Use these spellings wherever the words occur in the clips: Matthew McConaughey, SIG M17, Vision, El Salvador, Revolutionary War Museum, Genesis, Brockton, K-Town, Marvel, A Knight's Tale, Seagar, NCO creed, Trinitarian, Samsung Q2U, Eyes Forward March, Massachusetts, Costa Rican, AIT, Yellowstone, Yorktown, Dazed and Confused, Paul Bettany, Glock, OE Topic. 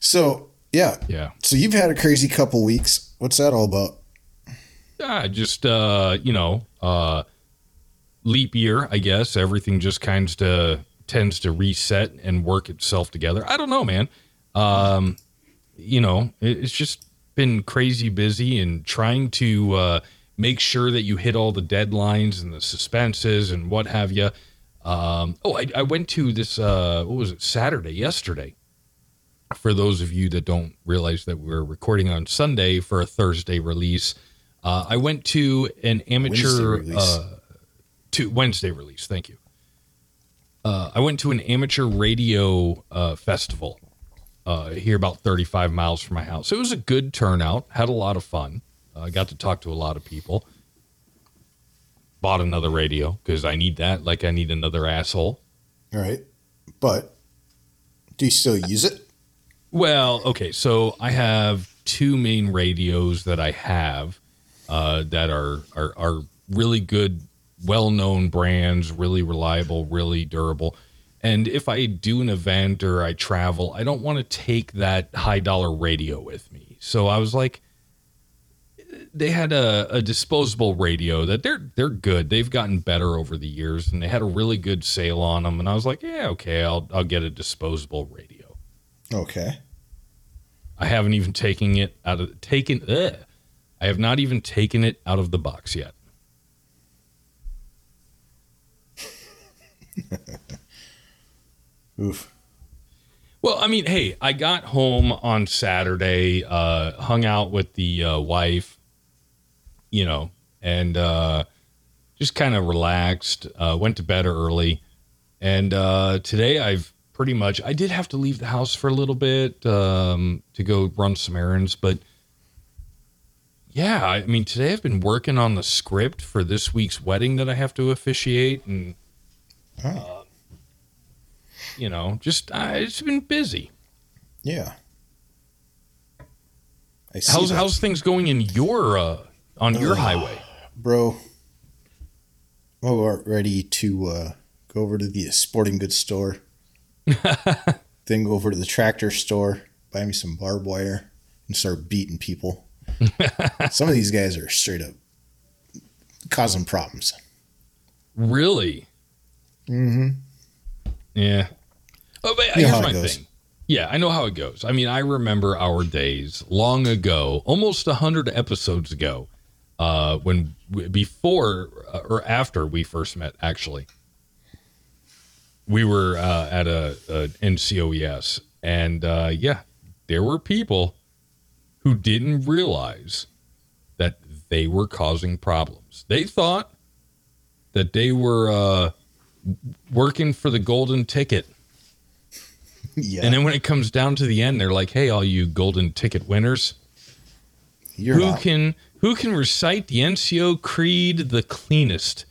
So, yeah. Yeah. So you've had a crazy couple weeks. What's that all about? Just, leap year, I guess. Everything just tends to reset and work itself together. I don't know, man. It's just been crazy busy and trying to make sure that you hit all the deadlines and the suspenses and what have you. I went to this, yesterday. For those of you that don't realize that we're recording on Sunday for a Thursday release, I went to an amateur Wednesday release. Thank you. I went to an amateur radio festival here about 35 miles from my house. It was a good turnout. Had a lot of fun. I got to talk to a lot of people. Bought another radio because I need that. Like I need another asshole. All right. But do you still use it? Well, okay. So I have two main radios that I have that are really good, well-known brands, really reliable, really durable. And if I do an event or I travel, I don't want to take that high-dollar radio with me. So I was like, they had a disposable radio that they're good. They've gotten better over the years, and they had a really good sale on them. And I was like, yeah, okay, I'll get a disposable radio. Okay. I haven't even I have not even taken it out of the box yet. Oof. Well, I mean, hey, I got home on Saturday, hung out with the wife, and just kind of relaxed, went to bed early. And today I did have to leave the house for a little bit to go run some errands. But yeah, I mean, today I've been working on the script for this week's wedding that I have to officiate. And it's been busy. Yeah. How's things going in your your highway, bro? Well, we're ready to go over to the sporting goods store, then go over to the tractor store, buy me some barbed wire, and start beating people. Some of these guys are straight up causing problems. Really? Mm-hmm. Yeah. Oh, but here's my thing. Yeah, I know how it goes. I mean, I remember our days long ago, almost 100 episodes ago, after we first met, actually, we were at a NCOES, and there were people who didn't realize that they were causing problems. They thought that they were working for the golden ticket. Yeah. And then when it comes down to the end, they're like, hey, all you golden ticket winners, who can recite the NCO creed the cleanest,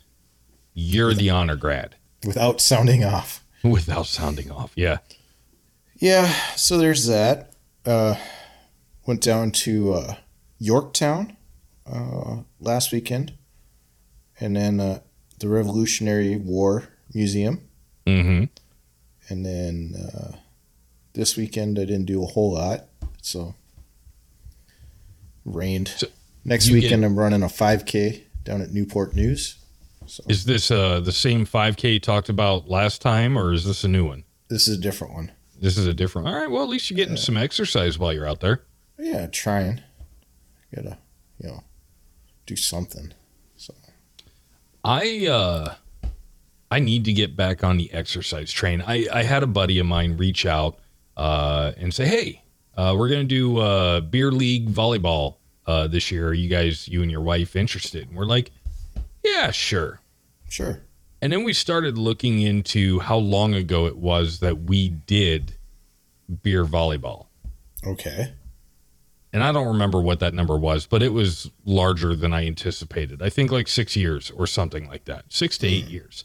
you're the honor grad. Without sounding off. Yeah. Yeah. So there's that. Went down to Yorktown last weekend. And then the Revolutionary War Museum. Mm-hmm. And then this weekend I didn't do a whole lot, so rained. So next weekend I'm running a 5K down at Newport News. So is this the same 5K you talked about last time, or is this a new one? This is a different one. All right. Well, at least you're getting some exercise while you're out there. Yeah, trying. Gotta, do something. So I need to get back on the exercise train. I had a buddy of mine reach out and say, hey, we're going to do beer league volleyball this year. Are you guys, you and your wife, interested? And we're like, yeah, sure. Sure. And then we started looking into how long ago it was that we did beer volleyball. Okay. And I don't remember what that number was, but it was larger than I anticipated. I think like 6 years or something like that, 6 to 8 years.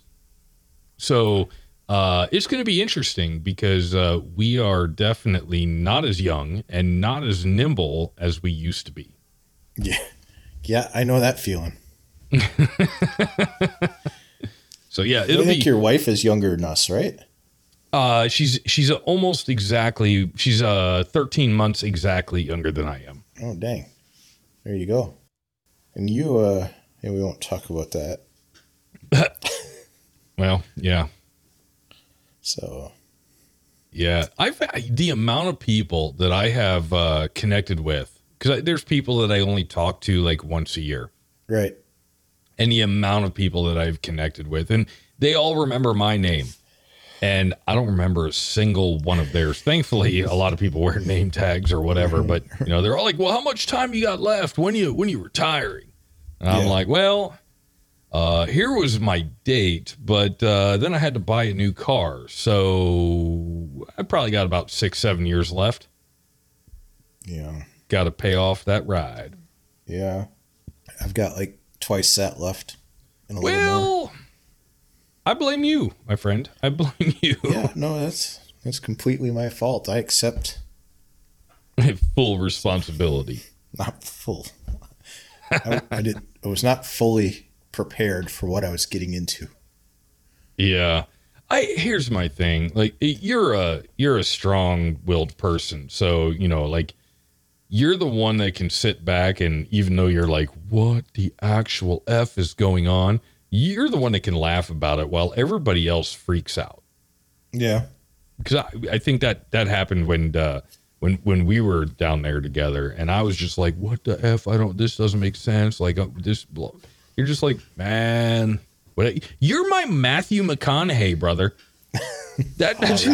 So it's going to be interesting because we are definitely not as young and not as nimble as we used to be. Yeah. Yeah, I know that feeling. So, yeah, I think your wife is younger than us, right? She's almost exactly, she's 13 months exactly younger than I am. Oh, dang. There you go. And you, yeah, we won't talk about that. Well, yeah. So. Yeah. The amount of people that I have connected with, because there's people that I only talk to like once a year. Right. And the amount of people that I've connected with, and they all remember my name. And I don't remember a single one of theirs. Thankfully, a lot of people wear name tags or whatever, but you know, they're all like, well, how much time you got left? When are you retiring? And I'm like, well, here was my date, but then I had to buy a new car. So I probably got about 6-7 years left. Yeah. Got to pay off that ride. Yeah. I've got like twice that left. And little more. I blame you, my friend. I blame you. Yeah, no, that's completely my fault. I accept. I have full responsibility. Not full. I was not fully prepared for what I was getting into. Yeah. Here's my thing. Like, you're a strong-willed person. So, you know, like, you're the one that can sit back and even though you're like, what the actual F is going on? You're the one that can laugh about it while everybody else freaks out. Yeah. Because I think that happened when we were down there together and I was just like, what the F? This doesn't make sense. Like this, you're just like, man, you're my Matthew McConaughey, brother. That's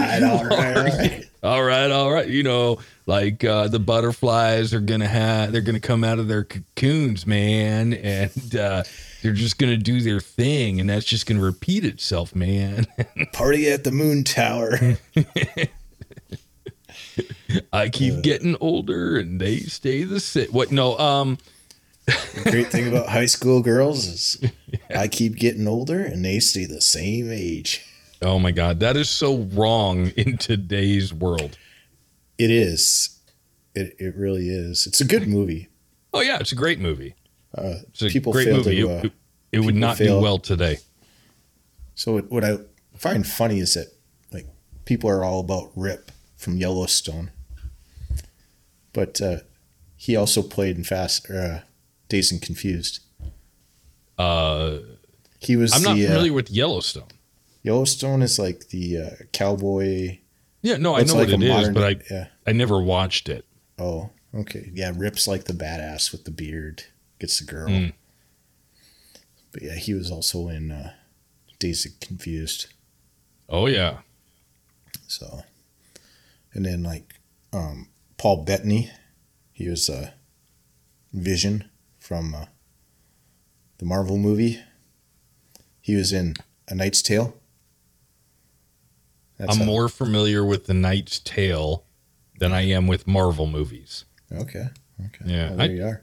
all right. You know, like the butterflies are going to they're going to come out of their cocoons, man. And, they're just going to do their thing, and that's just going to repeat itself, man. Party at the moon tower. I keep getting older, and they stay the same. What? No. The great thing about high school girls is I keep getting older, and they stay the same age. Oh, my God. That is so wrong in today's world. It is. It really is. It's a good movie. Oh, yeah. It's a great movie. It's a great movie. It would not do well today. So what I find funny is that like people are all about Rip from Yellowstone, but he also played in Dazed and Confused. I'm not familiar with Yellowstone. Yellowstone is like the cowboy. Yeah, no, I know like what it is, but I never watched it. Oh, okay, yeah, Rip's like the badass with the beard. Gets the girl. Mm. But yeah, he was also in Dazed and Confused. Oh, yeah. So, and then like Paul Bettany, he was Vision from the Marvel movie. He was in A Knight's Tale. I'm more familiar with The Knight's Tale than I am with Marvel movies. Okay. Yeah. Well, there you are.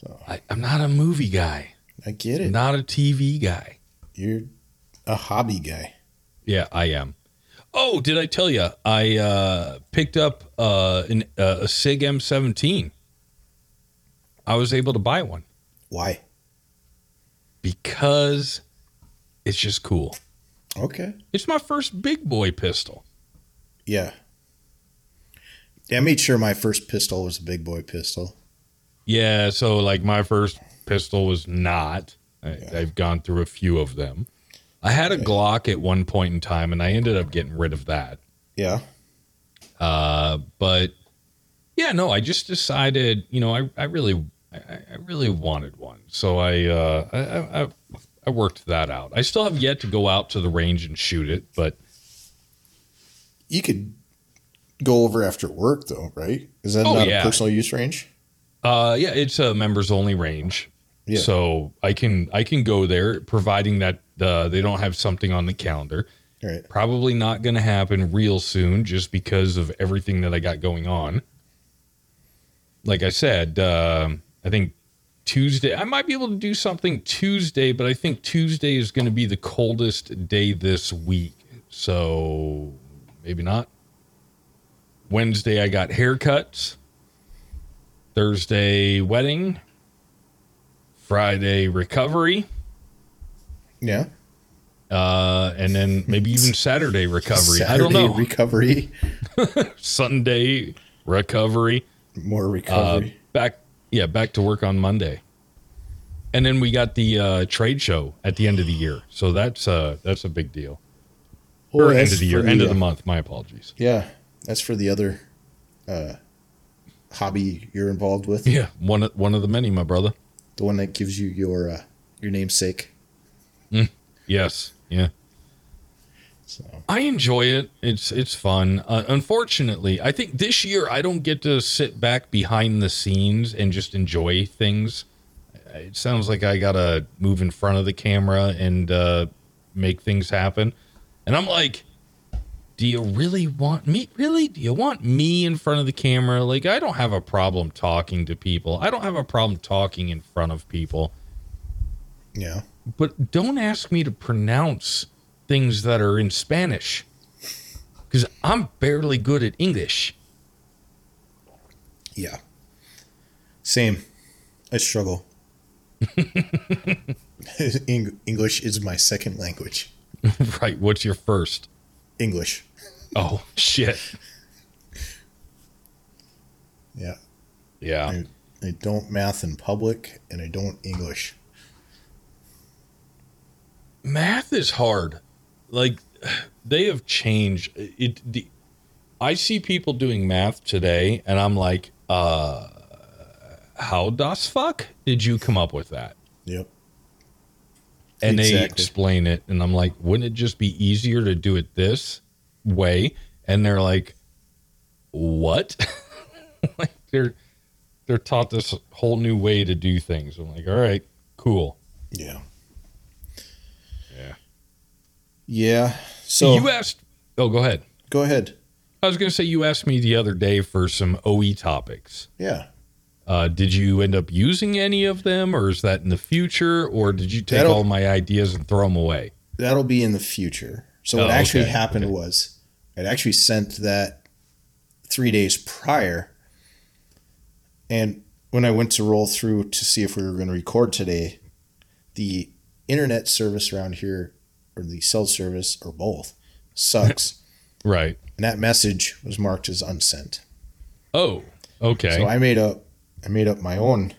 So. I'm not a movie guy. I get it. I'm not a TV guy. You're a hobby guy. Yeah, I am. Oh, did I tell you? I picked up a SIG M17. I was able to buy one. Why? Because it's just cool. Okay. It's my first big boy pistol. Yeah, I made sure my first pistol was a big boy pistol. Yeah, so like my first pistol was not. I've gone through a few of them. I had a Glock at one point in time, and I ended up getting rid of that. Yeah. But yeah, no, I just decided, you know, I really wanted one, so I worked that out. I still have yet to go out to the range and shoot it, but you could go over after work, though, right? Is that a personal use range? Yeah, it's a members only range. Yeah. So I can go there providing that they don't have something on the calendar. Right. Probably not going to happen real soon just because of everything that I got going on. Like I said, I think Tuesday, I might be able to do something Tuesday, but I think Tuesday is going to be the coldest day this week. So maybe not. Wednesday, I got haircuts. Thursday, wedding. Friday, recovery. Yeah. And then maybe even Saturday recovery. Saturday, I don't know. Recovery. Sunday recovery. More recovery. Back to work on Monday. And then we got the trade show at the end of the year. So that's a big deal. Or end of the year, end of the month. My apologies. Yeah. That's for the other hobby you're involved with. Yeah. One of the many, my brother. The one that gives you your namesake. Mm. Yes. Yeah. So I enjoy it. It's fun. Unfortunately, I think this year I don't get to sit back behind the scenes and just enjoy things. It sounds like I got to move in front of the camera and make things happen. And I'm like, do you really want me? Really? Do you want me in front of the camera? Like, I don't have a problem talking to people. I don't have a problem talking in front of people. Yeah. But don't ask me to pronounce things that are in Spanish, because I'm barely good at English. Yeah. Same. I struggle. English is my second language. Right. What's your first? English. Oh, shit. Yeah. Yeah. I don't math in public, and I don't English. Math is hard. Like, they have changed it. I see people doing math today, and I'm like, how das fuck did you come up with that? Yep. And exactly. They explain it, and I'm like, wouldn't it just be easier to do it this way? And they're like, what? Like, they're taught this whole new way to do things. I'm like, all right, cool. Yeah. Yeah. So you asked. Oh, go ahead. Go ahead. I was going to say, you asked me the other day for some OE topics. Yeah. Did you end up using any of them, or is that in the future, or did you take all my ideas and throw them away? That'll be in the future. So what actually happened was I'd actually sent that 3 days prior. And when I went to roll through to see if we were going to record today, the internet service around here, or the cell service, or both, sucks. Right. And that message was marked as unsent. Oh, okay. So I made up my own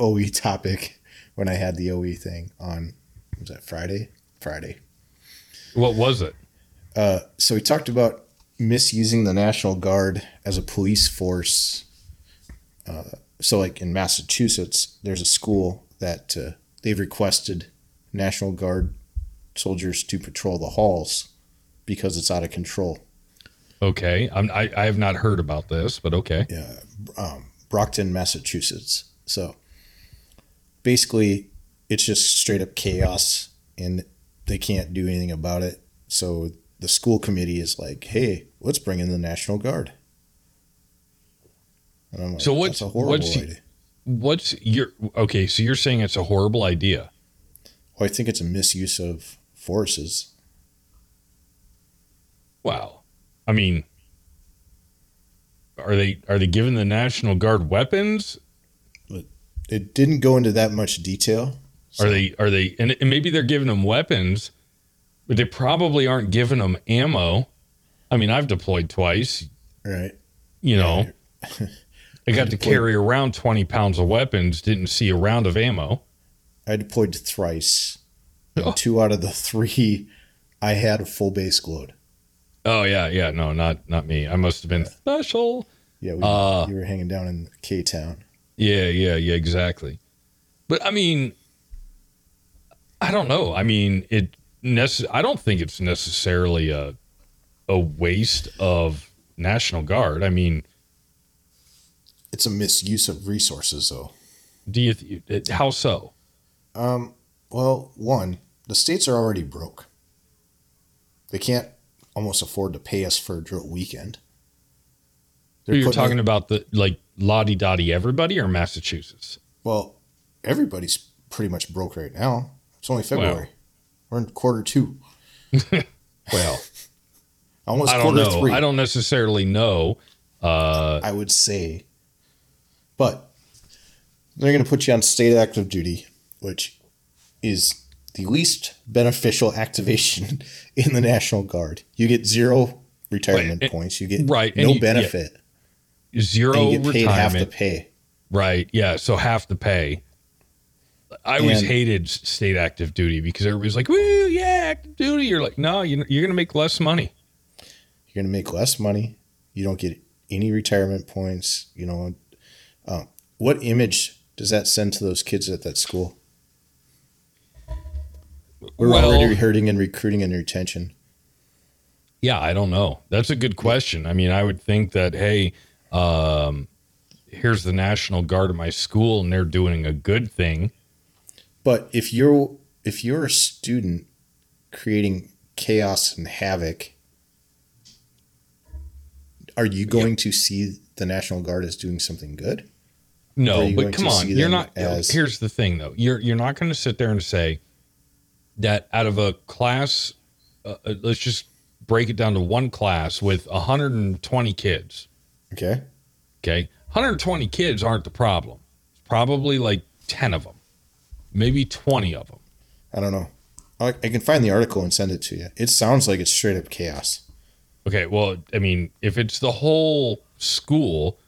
OE topic when I had the OE thing on. Was that Friday? Friday. What was it? So we talked about misusing the National Guard as a police force. So like in Massachusetts, there's a school that they've requested National Guard soldiers to patrol the halls because it's out of control. Okay. I have not heard about this, but okay. Yeah. Brockton, Massachusetts. So basically it's just straight up chaos and they can't do anything about it. So the school committee is like, hey, let's bring in the National Guard. And I'm like, so that's a horrible idea. So you're saying it's a horrible idea. Well, I think it's a misuse of forces. Wow. I mean, are they giving the National Guard weapons? It didn't go into that much detail. So. Are they and maybe they're giving them weapons, but they probably aren't giving them ammo. I mean, I've deployed twice. Right. You know. I got to carry around 20 pounds of weapons, didn't see a round of ammo. I deployed thrice. And 2 out of the 3, I had a full base load. Oh, yeah. No, not me. I must have been special. Yeah, you were hanging down in K-Town. Yeah, exactly. But, I mean, I don't know. I mean, I don't think it's necessarily a waste of National Guard. I mean... It's a misuse of resources, though. How so? Well, one, the states are already broke. They can't almost afford to pay us for a drill weekend. You're talking about the like la-di-da-di everybody or Massachusetts? Well, everybody's pretty much broke right now. It's only February. Wow. We're in quarter 2. Well, almost quarter 3. I don't necessarily know. I would say, but they're going to put you on state active duty, which is the least beneficial activation in the National Guard. You get 0 retirement points. You get no benefit. Yeah. 0 and you get paid retirement. Half the pay. Right. Yeah. So half the pay. I always hated state active duty because everybody's like, "Woo, yeah, active duty." You're like, "No, you're going to make less money. You're going to make less money. You don't get any retirement points." You know, what image does that send to those kids at that school? We're already hurting in recruiting and retention. Yeah, I don't know. That's a good question. I mean, I would think that, hey, here's the National Guard at my school, and they're doing a good thing. But if you're a student creating chaos and havoc, are you going to see the National Guard as doing something good? No, but come on, you're not. Here's the thing, though. You're not going to sit there and say that out of a class, let's just break it down to one class with 120 kids. Okay. 120 kids aren't the problem. It's probably like 10 of them, maybe 20 of them. I don't know. I can find the article and send it to you. It sounds like it's straight up chaos. Okay. Well, I mean, if it's the whole school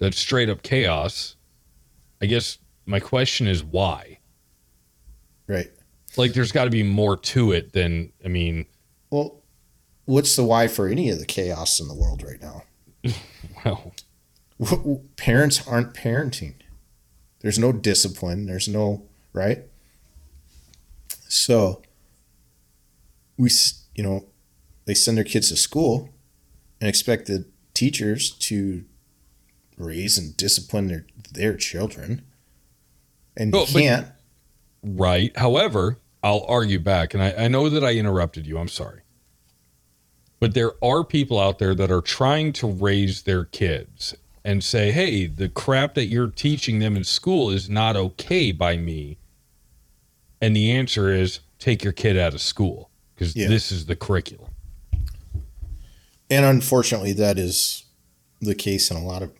that's straight up chaos, I guess my question is why? Right. Like, there's got to be more to it than, I mean. Well, what's the why for any of the chaos in the world right now? Well, parents aren't parenting. There's no discipline. There's no, right? So, they send their kids to school and expect the teachers to raise and discipline their children. And you can't. Right. However, I'll argue back, and I know that I interrupted you. I'm sorry. But there are people out there that are trying to raise their kids and say, hey, the crap that you're teaching them in school is not okay by me. And the answer is take your kid out of school because this is the curriculum. And unfortunately, that is the case in a lot of,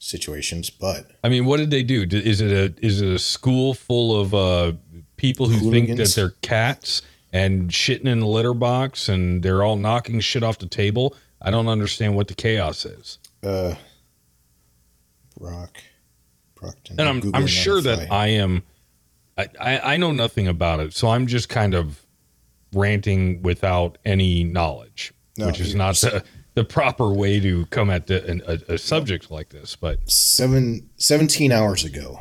situations. But I mean, what did they do? Is it a school full of people who think that they're cats and shitting in the litter box and they're all knocking shit off the table? I don't understand what the chaos is. Brockton. And I'm sure that I know nothing about it. So I'm just kind of ranting without any knowledge, which is not the proper way to come at a subject like this. But 17 hours ago,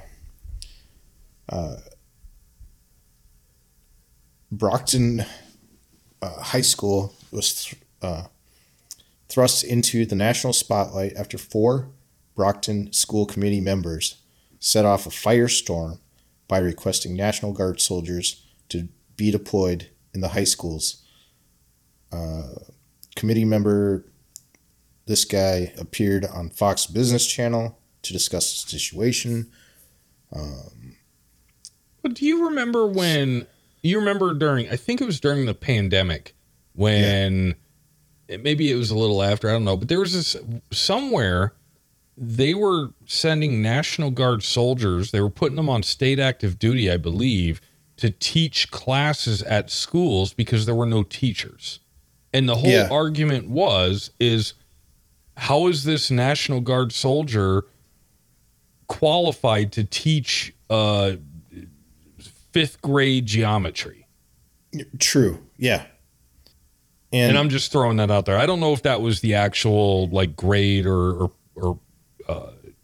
Brockton High School was thrust into the national spotlight after 4 Brockton school committee members set off a firestorm by requesting National Guard soldiers to be deployed in the high schools. Committee member, this guy, appeared on Fox Business Channel to discuss the situation. But do you remember during, I think it was during the pandemic when... Yeah. Maybe it was a little after, I don't know, but there was somewhere they were sending National Guard soldiers. They were putting them on state active duty, I believe, to teach classes at schools because there were no teachers. And the whole argument is how is this National Guard soldier qualified to teach 5th grade geometry? True. Yeah. And I'm just throwing that out there. I don't know if that was the actual like grade or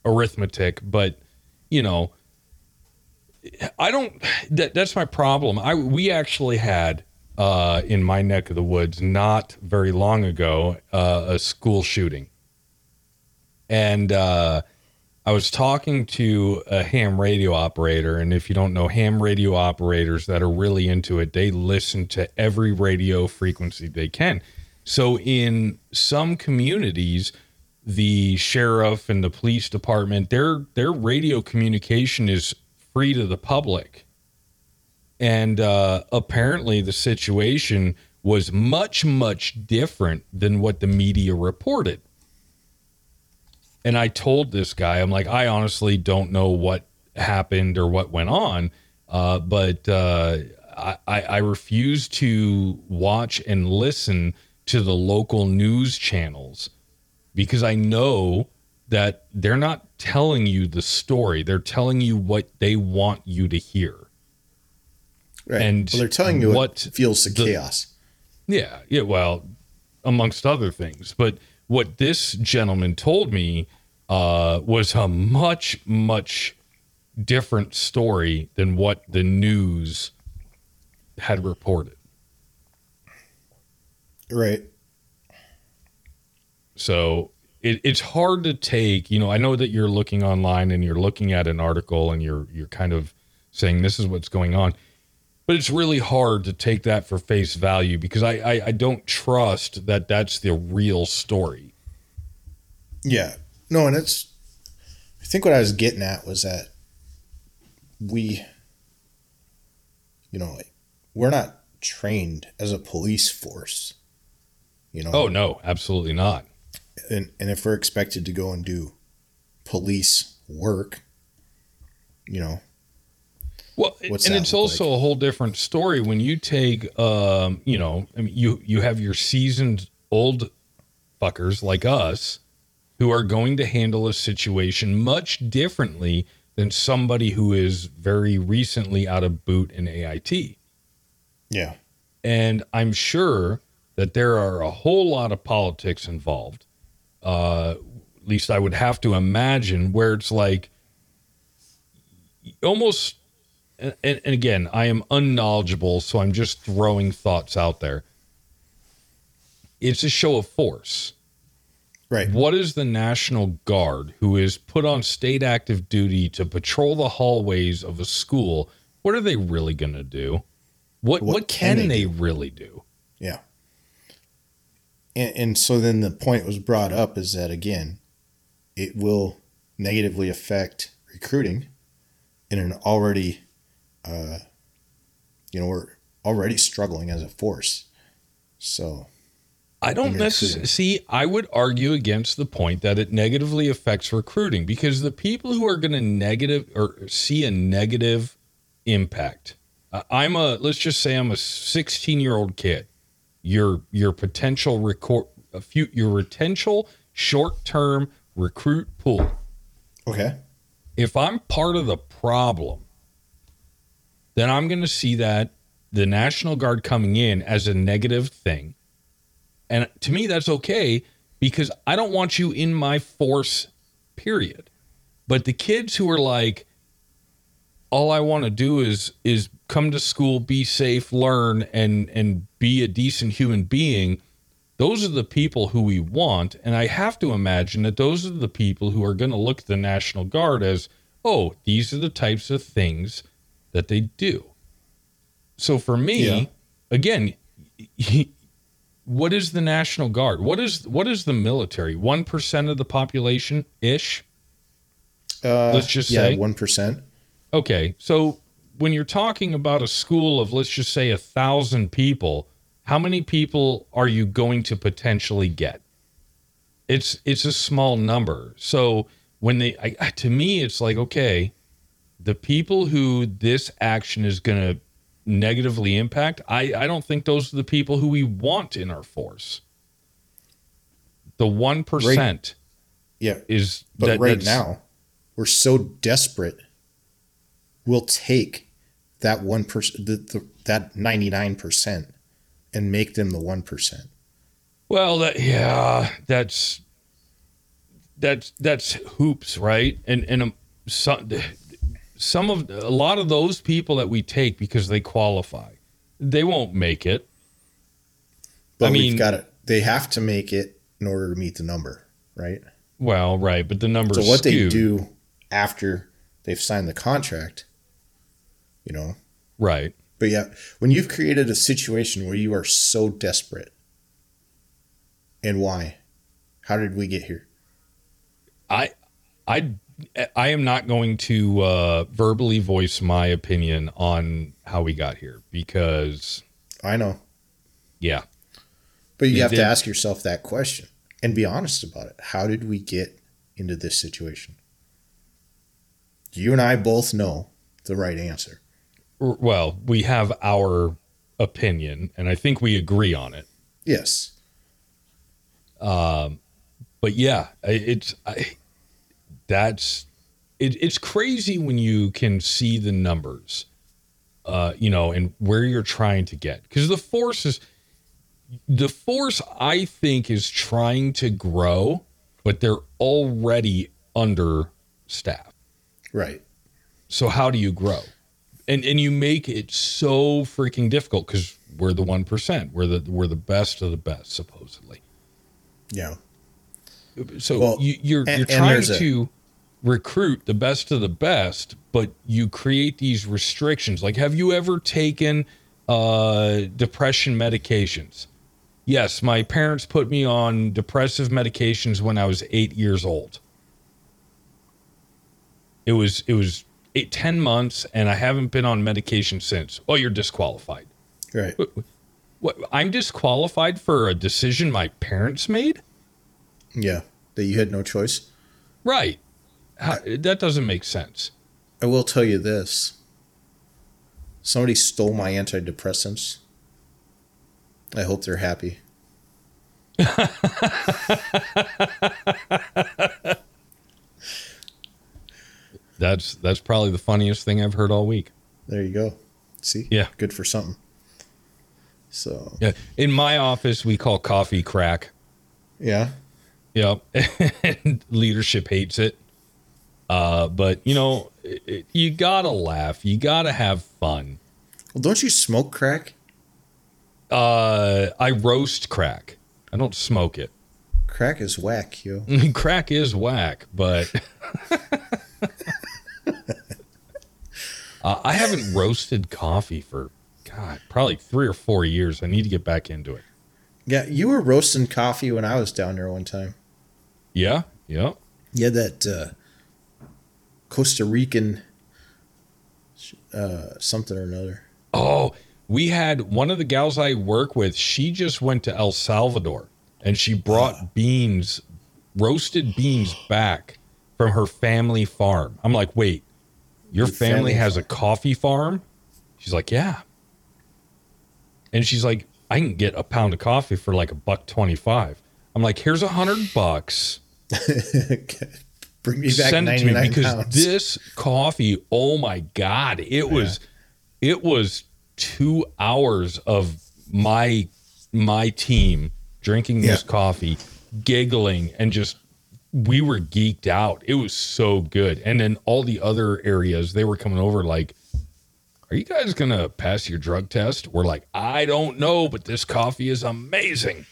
arithmetic, but I don't. That's my problem. We actually had in my neck of the woods not very long ago a school shooting, and I was talking to a ham radio operator, and if you don't know ham radio operators that are really into it, they listen to every radio frequency they can. So in some communities, the sheriff and the police department, their radio communication is free to the public. And apparently the situation was much, much different than what the media reported. And I told this guy, I'm like, I honestly don't know what happened or what went on. But I refuse to watch and listen to the local news channels because I know that they're not telling you the story. They're telling you what they want you to hear. Right. And well, they're telling you what fuels the chaos. Yeah. Yeah. Well, amongst other things, but what this gentleman told me was a much, much different story than what the news had reported. Right. So it's hard to take, you know, I know that you're looking online and you're looking at an article and you're kind of saying this is what's going on. But it's really hard to take that for face value because I don't trust that that's the real story. Yeah. No, and I think what I was getting at was that we're not trained as a police force, you know? Oh, no, absolutely not. And if we're expected to go and do police work, you know, well, and it's also like a whole different story when you take, you have your seasoned old fuckers like us who are going to handle a situation much differently than somebody who is very recently out of boot in AIT. Yeah. And I'm sure that there are a whole lot of politics involved. At least I would have to imagine, where it's like almost. And again, I am unknowledgeable, so I'm just throwing thoughts out there. It's a show of force. Right. What is the National Guard, who is put on state active duty to patrol the hallways of a school, what are they really going to do? What can they really do? Yeah. And so then the point was brought up is that, again, it will negatively affect recruiting in an already... we're already struggling as a force. So I don't necessarily see, I would argue against the point that it negatively affects recruiting, because the people who are going to negative or see a negative impact, let's just say I'm a 16-year-old kid. Your potential short-term recruit pool. Okay. If I'm part of the problem, then I'm going to see that the National Guard coming in as a negative thing. And to me, that's okay, because I don't want you in my force, period. But the kids who are like, all I want to do is come to school, be safe, learn, and be a decent human being, those are the people who we want. And I have to imagine that those are the people who are going to look at the National Guard as, oh, these are the types of things that they do. So for me, again, what is the National Guard? What is the military? 1% of the population ish? Let's just say 1%. Okay. So when you're talking about a school of, let's just say 1,000 people, how many people are you going to potentially get? It's a small number. So when to me, it's like, okay, the people who this action is going to negatively impact, I don't think those are the people who we want in our force. The 1%. Right. Yeah. Now we're so desperate. We'll take that 1%, that 99% and make them the 1%. Well, that's hoops, right? A lot of those people that we take because they qualify, they won't make it. But they have to make it in order to meet the number, right? Well, right. But the number is skewed. So what they do after they've signed the contract, you know? Right. But yeah, when you've created a situation where you are so desperate, and why? How did we get here? I am not going to verbally voice my opinion on how we got here, because I know. Yeah. But you have to ask yourself that question and be honest about it. How did we get into this situation? You and I both know the right answer. well, we have our opinion, and I think we agree on it. Yes. But yeah, it's crazy when you can see the numbers, you know, and where you're trying to get, because the force I think is trying to grow, but they're already understaffed. Right. So how do you grow? And you make it so freaking difficult because we're the 1%. We're the best of the best, supposedly. Yeah. So you're trying to recruit the best of the best, but you create these restrictions. Like, have you ever taken depression medications? Yes, my parents put me on depressive medications when I was 8 years old. It was 10 months, and I haven't been on medication since. Oh, you're disqualified. Right. What, I'm disqualified for a decision my parents made? Yeah, that you had no choice. Right. That doesn't make sense. I will tell you this. Somebody stole my antidepressants. I hope they're happy. That's probably the funniest thing I've heard all week. There you go. See? Yeah. Good for something. So. Yeah. In my office, we call coffee crack. Yeah. Yeah. And leadership hates it. But, you know, you got to laugh. You got to have fun. Well, don't you smoke crack? I roast crack. I don't smoke it. Crack is whack, yo. Crack is whack, but... I haven't roasted coffee for, God, probably 3 or 4 years. I need to get back into it. Yeah, you were roasting coffee when I was down there one time. Yeah, yeah. Yeah, that Costa Rican something or another. Oh, we had one of the gals I work with, she just went to El Salvador, and she brought beans, roasted beans back from her family farm. I'm like, wait. Your family has a coffee farm? She's like, yeah. And she's like, I can get a pound of coffee for like $1.25. I'm like, here's $100. Bring me back 99 pounds. Because this coffee, oh my God, it was 2 hours of my team drinking this coffee, giggling, and just we were geeked out. It was so good. And then all the other areas, they were coming over like, are you guys going to pass your drug test? We're like, I don't know, but this coffee is amazing.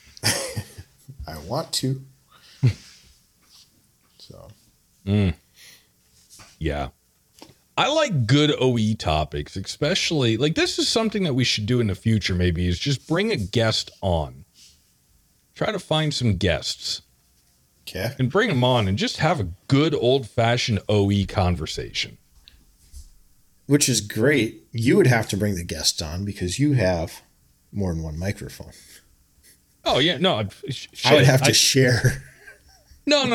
I want to. So. Mm. Yeah. I like good OE topics, especially like this is something that we should do in the future. Maybe is just bring a guest on. Try to find some guests. Yeah. And bring them on and just have a good old-fashioned OE conversation. Which is great. You would have to bring the guest on because you have more than one microphone. Oh, yeah. No, I would have to share. No.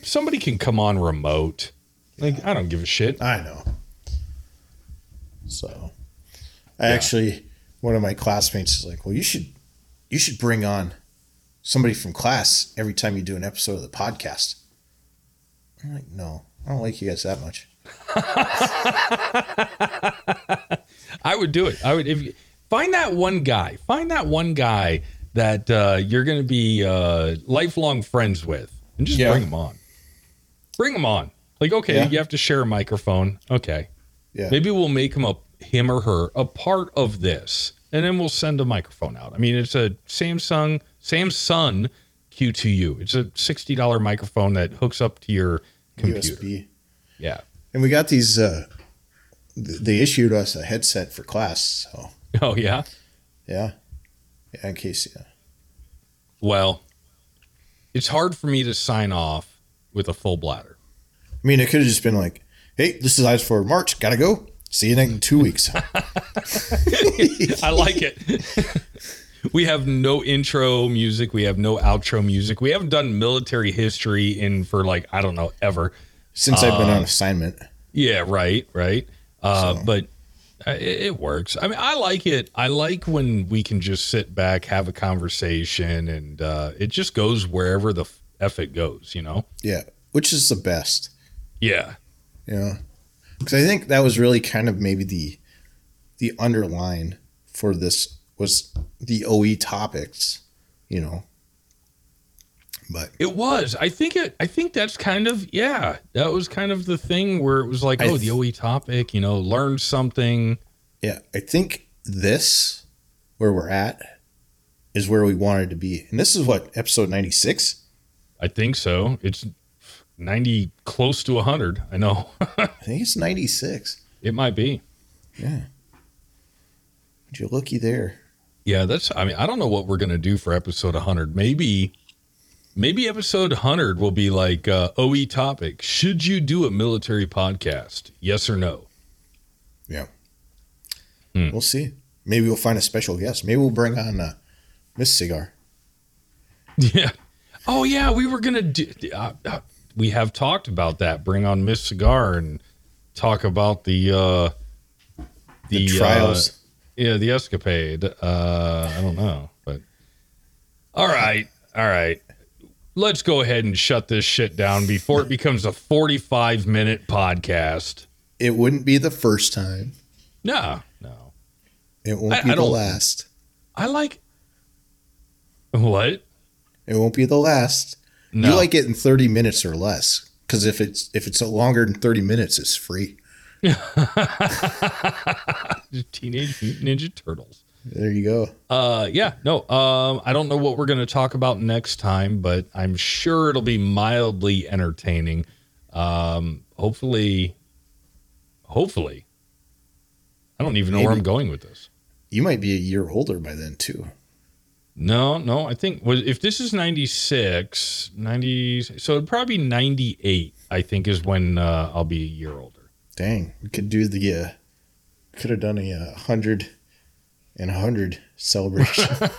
Somebody can come on remote. Like, yeah. I don't give a shit. I know. So, actually, one of my classmates is like, well, you should bring on somebody from class every time you do an episode of the podcast. I'm like, no, I don't like you guys that much. I would do it. I would, if you find that one guy that you're going to be lifelong friends with and just bring him on. Like, okay, you have to share a microphone. Okay. Yeah. Maybe we'll make him or her a part of this. And then we'll send a microphone out. I mean, it's a Samsung Q2U. It's a $60 microphone that hooks up to your computer. USB. Yeah. And we got these, they issued us a headset for class. So. Oh, yeah? Yeah, in case, Well, it's hard for me to sign off with a full bladder. I mean, it could have just been like, hey, this is Eyes Forward March. Gotta go. See you in 2 weeks. I like it. We have no intro music. We have no outro music. We haven't done military history I don't know, ever. Since I've been on assignment. Yeah, right. But It works. I mean, I like it. I like when we can just sit back, have a conversation, and it just goes wherever the F it goes, you know? Yeah, which is the best. Yeah. Yeah. Because I think that was really kind of maybe the underline for this was the OE topics, you know? But it was. I think that's kind of, yeah, that was kind of the thing where it was like, oh, the OE topic, you know, learn something. Yeah. I think this, where we're at, is where we wanted to be. And this is what, episode 96? I think so. It's 90, close to 100. I know. I think it's 96. It might be. Yeah. You're lucky there. Yeah. That's, I mean, I don't know what we're going to do for episode 100. Maybe episode 100 will be like OE topic. Should you do a military podcast? Yes or no? Yeah. Hmm. We'll see. Maybe we'll find a special guest. Maybe we'll bring on Miss Cigar. Yeah. Oh, yeah. We were going to do. We have talked about that. Bring on Miss Cigar and talk about the trials. Yeah, the escapade. I don't know. But all right. Let's go ahead and shut this shit down before it becomes a 45-minute podcast. It wouldn't be the first time. No. It won't be the last. I like... What? It won't be the last. No. You like it in 30 minutes or less. Because if it's longer than 30 minutes, it's free. Teenage Mutant Ninja Turtles. There you go. I don't know what we're going to talk about next time, but I'm sure it'll be mildly entertaining. Hopefully. I don't even know where I'm going with this. You might be a year older by then, too. No. I think if this is 96, so it'd probably be 98, I think, is when I'll be a year older. Dang. We could do could have done a 100... and 100 celebration.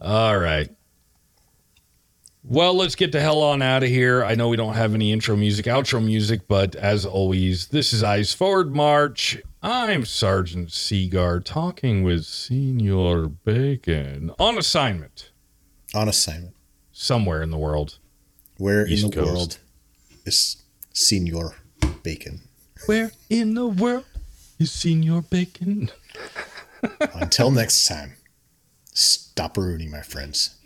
All right. Well, let's get the hell on out of here. I know we don't have any intro music, outro music, but as always, this is Eyes Forward March. I'm Sergeant Seagar talking with Senior Bacon on assignment. Somewhere in the world. Where East in the Coast. World is Senior Bacon? Where in the world? You seen your bacon? Until next time, stop ruining, my friends.